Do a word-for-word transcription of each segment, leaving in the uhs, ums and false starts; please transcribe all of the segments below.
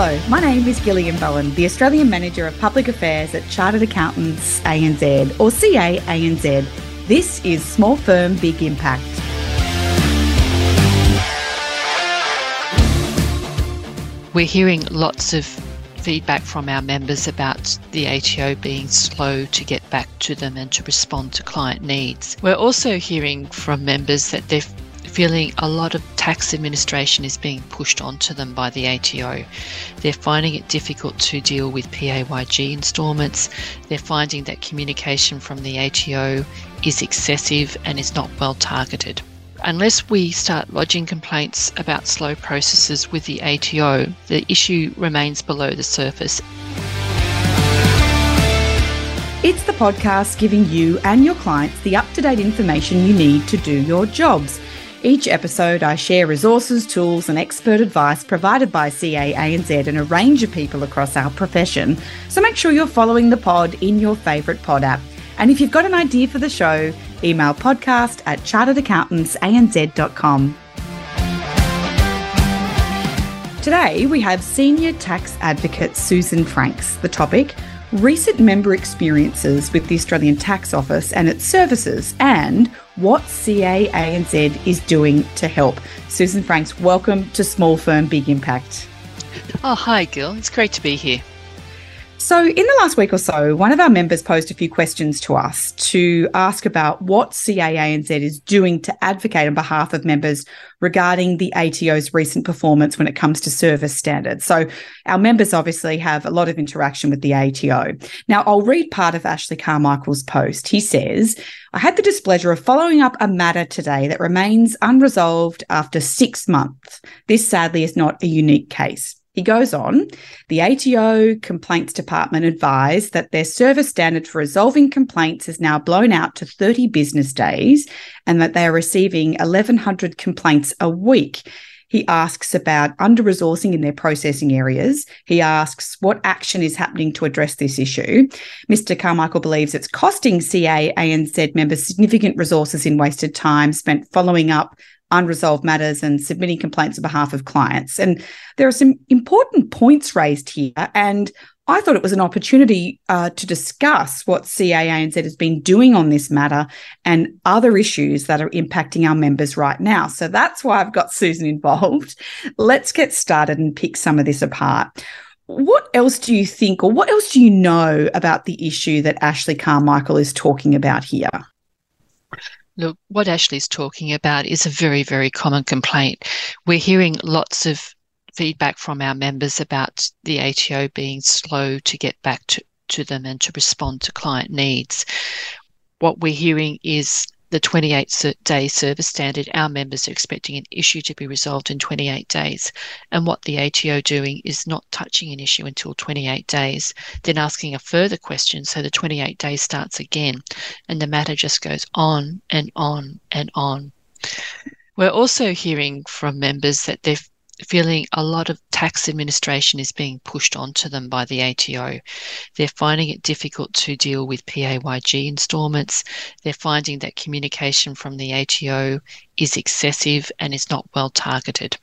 Hello, my name is Gillian Bowen, the Australian Manager of Public Affairs at Chartered Accountants A N Z, or C A A N Z. This is Small Firm Big Impact. We're hearing lots of feedback from our members about the A T O being slow to get back to them and to respond to client needs. We're also hearing from members that they're feeling a lot of tax administration is being pushed onto them by the A T O. They're finding it difficult to deal with P A Y G instalments. They're finding that communication from the A T O is excessive and is not well targeted. Unless we start lodging complaints about slow processes with the A T O, the issue remains below the surface. It's the podcast giving you and your clients the up-to-date information you need to do your jobs. Each episode, I share resources, tools and expert advice provided by C A A N Z and a range of people across our profession. So make sure you're following the pod in your favourite pod app. And if you've got an idea for the show, email podcast at chartered accountants a n z dot com. Today, we have Senior Tax Advocate Susan Franks. The topic: recent member experiences with the Australian Tax Office and its services, and what C A A N Z is doing to help. Susan Franks, welcome to Small Firm Big Impact. Oh, hi, Gil. It's great to be here. So in the last week or so, one of our members posed a few questions to us to ask about what C A A N Z is doing to advocate on behalf of members regarding the A T O's recent performance when it comes to service standards. So our members obviously have a lot of interaction with the A T O. Now, I'll read part of Ashley Carmichael's post. He says, "I had the displeasure of following up a matter today that remains unresolved after six months. This sadly is not a unique case." He goes on, "The A T O Complaints Department advised that their service standard for resolving complaints is now blown out to thirty business days and that they are receiving eleven hundred complaints a week. He asks about under-resourcing in their processing areas. He asks what action is happening to address this issue. Mister Carmichael believes it's costing C A A N Z members significant resources in wasted time spent following up unresolved matters and submitting complaints on behalf of clients." And there are some important points raised here, and I thought it was an opportunity uh, to discuss what C A A N Z has been doing on this matter and other issues that are impacting our members right now. So that's why I've got Susan involved. Let's get started and pick some of this apart. What else do you think, or what else do you know about the issue that Ashley Carmichael is talking about here? Look, what Ashley's talking about is a very, very common complaint. We're hearing lots of feedback from our members about the A T O being slow to get back to, to them and to respond to client needs. What we're hearing is the twenty-eight day service standard. Our members are expecting an issue to be resolved in twenty-eight days. And what the A T O doing is not touching an issue until twenty-eight days, then asking a further question. So the twenty-eight days starts again and the matter just goes on and on and on. We're also hearing from members that they're feeling a lot of tax administration is being pushed onto them by the A T O. They're finding it difficult to deal with P A Y G instalments. They're finding that communication from the A T O is excessive and is not well targeted.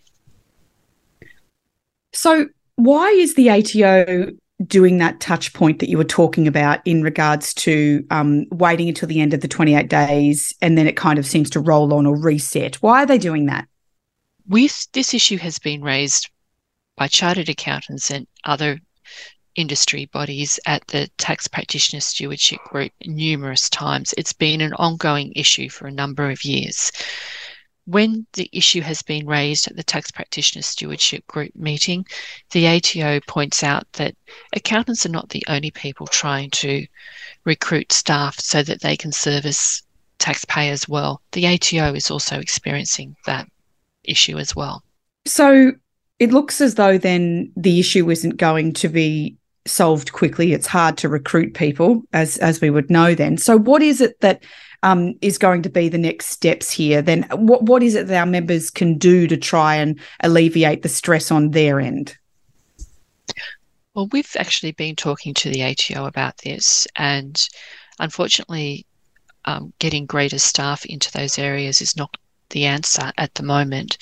So why is the A T O doing that touch point that you were talking about in regards to um, waiting until the end of the twenty-eight days and then it kind of seems to roll on or reset? Why are they doing that? With this issue has been raised by chartered accountants and other industry bodies at the Tax Practitioner Stewardship Group numerous times. It's been an ongoing issue for a number of years. When the issue has been raised at the Tax Practitioner Stewardship Group meeting, the A T O points out that accountants are not the only people trying to recruit staff so that they can service taxpayers well. The A T O is also experiencing that issue as well. So it looks as though then the issue isn't going to be solved quickly. It's hard to recruit people, as as we would know then. So what is it that um, is going to be the next steps here then? What What is it that our members can do to try and alleviate the stress on their end? Well, we've actually been talking to the A T O about this, and unfortunately um, getting greater staff into those areas is not the answer at the moment.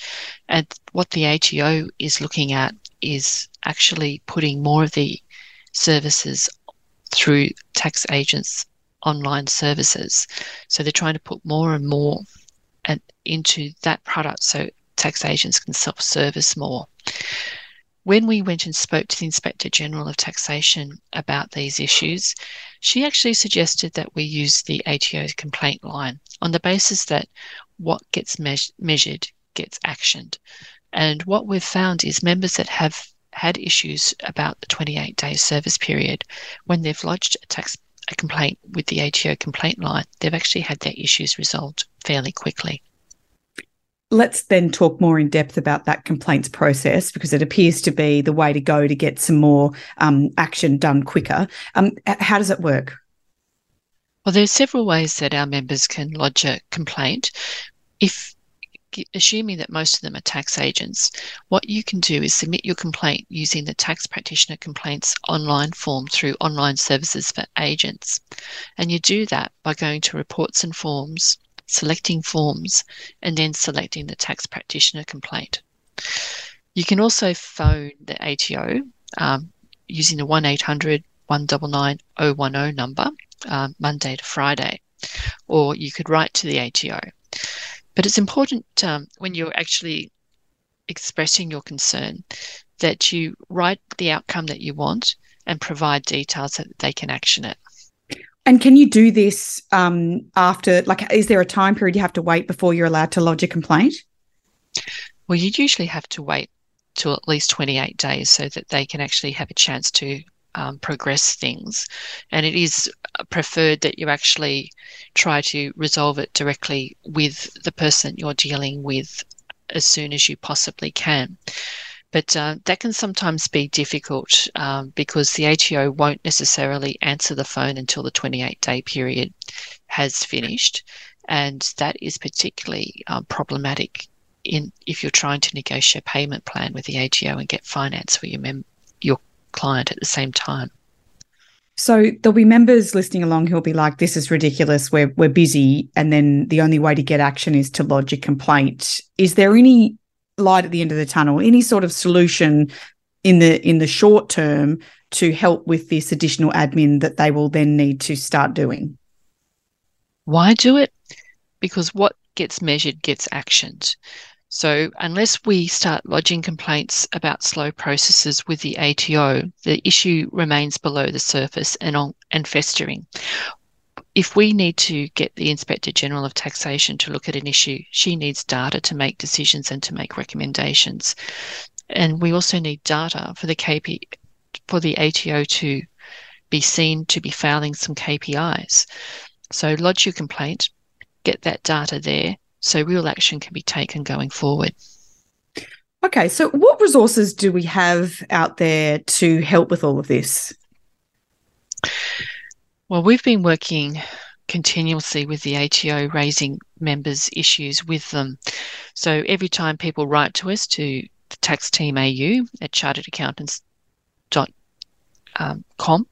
And what the A T O is looking at is actually putting more of the services through tax agents' online services. So they're trying to put more and more and into that product so tax agents can self-service more. When we went and spoke to the Inspector General of Taxation about these issues, she actually suggested that we use the A T O complaint line on the basis that what gets me- measured gets actioned. And what we've found is members that have had issues about the twenty-eight day service period, when they've lodged a tax a complaint with the A T O complaint line, they've actually had their issues resolved fairly quickly. Let's then talk more in depth about that complaints process, because it appears to be the way to go to get some more um, action done quicker. Um, how does it work? Well, there's several ways that our members can lodge a complaint. If assuming that most of them are tax agents, what you can do is submit your complaint using the Tax Practitioner Complaints online form through Online Services for Agents. And you do that by going to Reports and Forms, selecting Forms, and then selecting the Tax Practitioner Complaint. You can also phone the A T O um, using the one eight hundred, one nine nine, oh one oh number, um, Monday to Friday, or you could write to the A T O. But it's important um, when you're actually expressing your concern that you write the outcome that you want and provide details so that they can action it. And can you do this um, after, like, is there a time period you have to wait before you're allowed to lodge a complaint? Well, you usually have to wait till at least twenty-eight days so that they can actually have a chance to um, progress things. And it is preferred that you actually try to resolve it directly with the person you're dealing with as soon as you possibly can. But uh, that can sometimes be difficult um, because the A T O won't necessarily answer the phone until the twenty-eight day period has finished. And that is particularly uh, problematic in if you're trying to negotiate a payment plan with the A T O and get finance for your mem- your client at the same time. So there'll be members listening along who'll be like, this is ridiculous, we're, we're busy, and then the only way to get action is to lodge a complaint. Is there any light at the end of the tunnel, any sort of solution in the in the short term to help with this additional admin that they will then need to start doing? Why do it? Because what gets measured gets actioned. So unless we start lodging complaints about slow processes with the A T O, the issue remains below the surface and on and festering. If we need to get the Inspector General of Taxation to look at an issue, she needs data to make decisions and to make recommendations. And we also need data for the K P I, for the A T O to be seen to be failing some K P Is. So lodge your complaint, get that data there, so real action can be taken going forward. Okay, so what resources do we have out there to help with all of this? Well, we've been working continuously with the A T O, raising members' issues with them. So every time people write to us, to the tax team A U at chartered accountants dot com,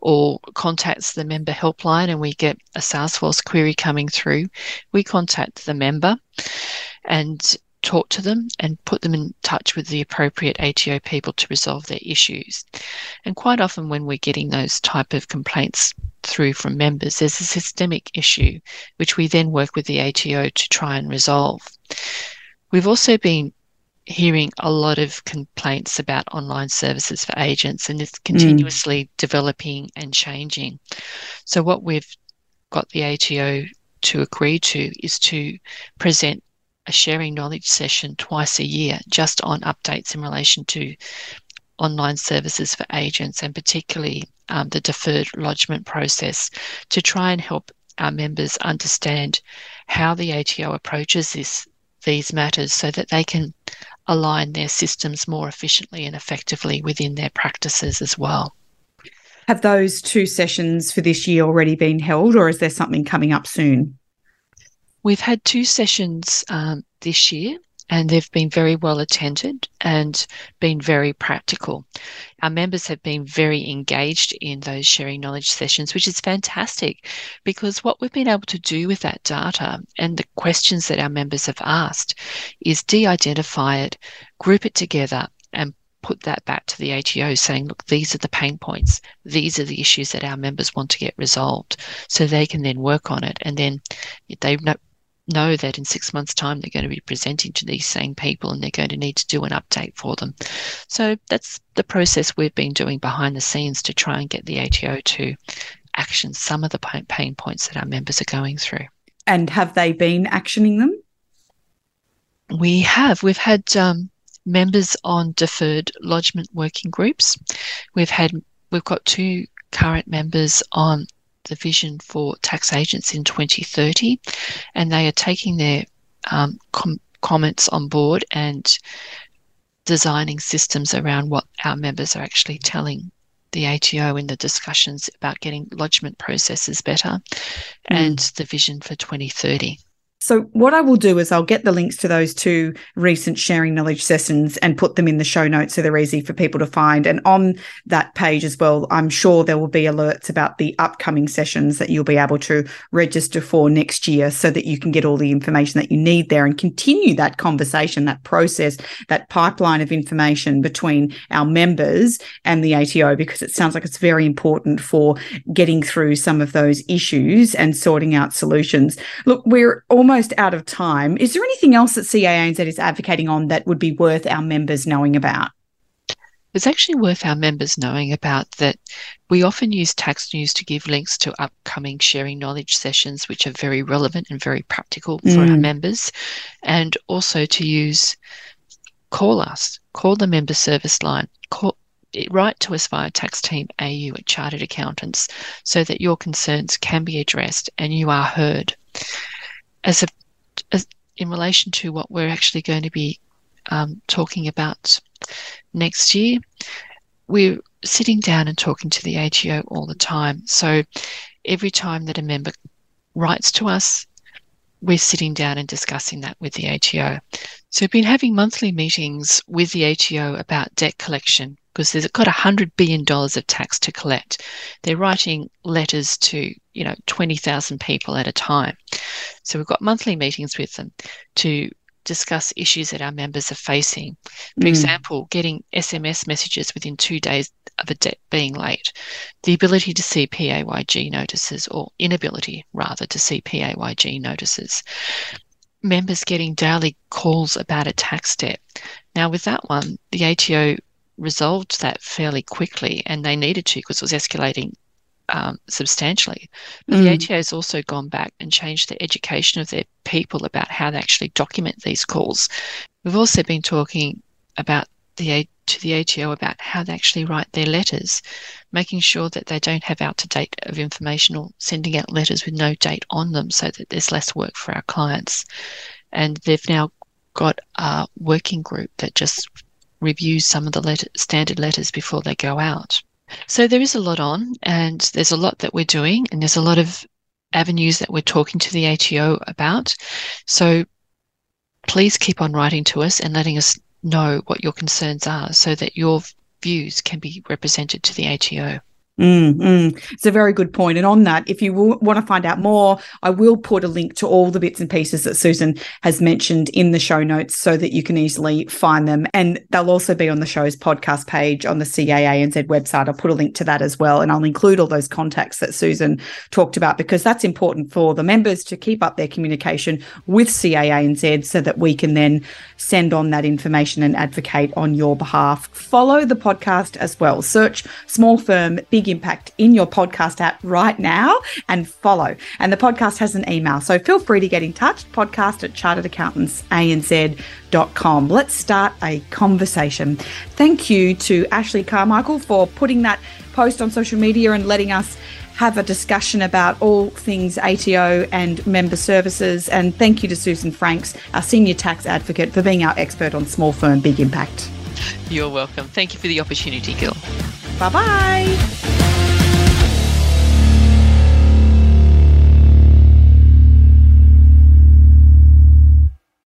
or contacts the member helpline and we get a SARS-WALS query coming through, we contact the member and talk to them and put them in touch with the appropriate A T O people to resolve their issues. And quite often when we're getting those type of complaints through from members, there's a systemic issue which we then work with the A T O to try and resolve. We've also been hearing a lot of complaints about online services for agents, and it's continuously mm. developing and changing. So what we've got the A T O to agree to is to present a sharing knowledge session twice a year just on updates in relation to online services for agents, and particularly um, the deferred lodgement process, to try and help our members understand how the A T O approaches this, these matters so that they can align their systems more efficiently and effectively within their practices as well. Have those two sessions for this year already been held, or is there something coming up soon? We've had two sessions um, this year, and they've been very well attended and been very practical. Our members have been very engaged in those sharing knowledge sessions, which is fantastic, because what we've been able to do with that data and the questions that our members have asked is de-identify it, group it together, and put that back to the A T O saying, look, these are the pain points. These are the issues that our members want to get resolved, so they can then work on it. And then they know, know that in six months' time they're going to be presenting to these same people and they're going to need to do an update for them. So that's the process we've been doing behind the scenes to try and get the A T O to action some of the pain points that our members are going through. And have they been actioning them? We have. We've had um, members on deferred lodgement working groups. We've had. We've got two current members on the vision for tax agents in twenty thirty, and they are taking their um, com- comments on board and designing systems around what our members are actually telling the A T O in the discussions about getting lodgement processes better mm. and the vision for twenty thirty. So what I will do is I'll get the links to those two recent sharing knowledge sessions and put them in the show notes so they're easy for people to find. And on that page as well, I'm sure there will be alerts about the upcoming sessions that you'll be able to register for next year so that you can get all the information that you need there and continue that conversation, that process, that pipeline of information between our members and the A T O, because it sounds like it's very important for getting through some of those issues and sorting out solutions. Look, we're almost Almost out of time. Is there anything else that C A A N Z is advocating on that would be worth our members knowing about? It's actually worth our members knowing about that we often use tax news to give links to upcoming sharing knowledge sessions, which are very relevant and very practical mm. for our members, and also to use call us, call the member service line, call, write to us via Tax Team A U at Chartered Accountants so that your concerns can be addressed and you are heard. As, a, as in relation to what we're actually going to be um, talking about next year, we're sitting down and talking to the A T O all the time. So every time that a member writes to us, we're sitting down and discussing that with the A T O. So we've been having monthly meetings with the A T O about debt collection because there's got one hundred billion dollars of tax to collect. They're writing letters to, you know, twenty thousand people at a time. So we've got monthly meetings with them to discuss issues that our members are facing. For mm. example, getting S M S messages within two days of a debt being late, the ability to see P A Y G notices, or inability rather to see P A Y G notices, members getting daily calls about a tax debt. Now with that one, the A T O resolved that fairly quickly, and they needed to because it was escalating Um, substantially. But mm. the A T O has also gone back and changed the education of their people about how they actually document these calls. We've also been talking about the to the A T O about how they actually write their letters, making sure that they don't have out-to-date of information or sending out letters with no date on them so that there's less work for our clients. And they've now got a working group that just reviews some of the letter, standard letters before they go out. So there is a lot on, and there's a lot that we're doing, and there's a lot of avenues that we're talking to the A T O about. So please keep on writing to us and letting us know what your concerns are so that your views can be represented to the A T O. Mm, mm. It's a very good point. And on that, if you w- want to find out more, I will put a link to all the bits and pieces that Susan has mentioned in the show notes so that you can easily find them. And they'll also be on the show's podcast page on the C A A N Z website. I'll put a link to that as well. And I'll include all those contacts that Susan talked about, because that's important for the members to keep up their communication with C A A N Z so that we can then send on that information and advocate on your behalf. Follow the podcast as well. Search Small Firm Big Impact in your podcast app right now and follow. And the podcast has an email, so feel free to get in touch, podcast at chartered accountants A N Z dot com. Let's start a conversation. Thank you to Ashley Carmichael for putting that post on social media and letting us have a discussion about all things A T O and member services. And thank you to Susan Franks, our senior tax advocate, for being our expert on Small Firm Big Impact. You're welcome. Thank you for the opportunity, Gil. Bye-bye.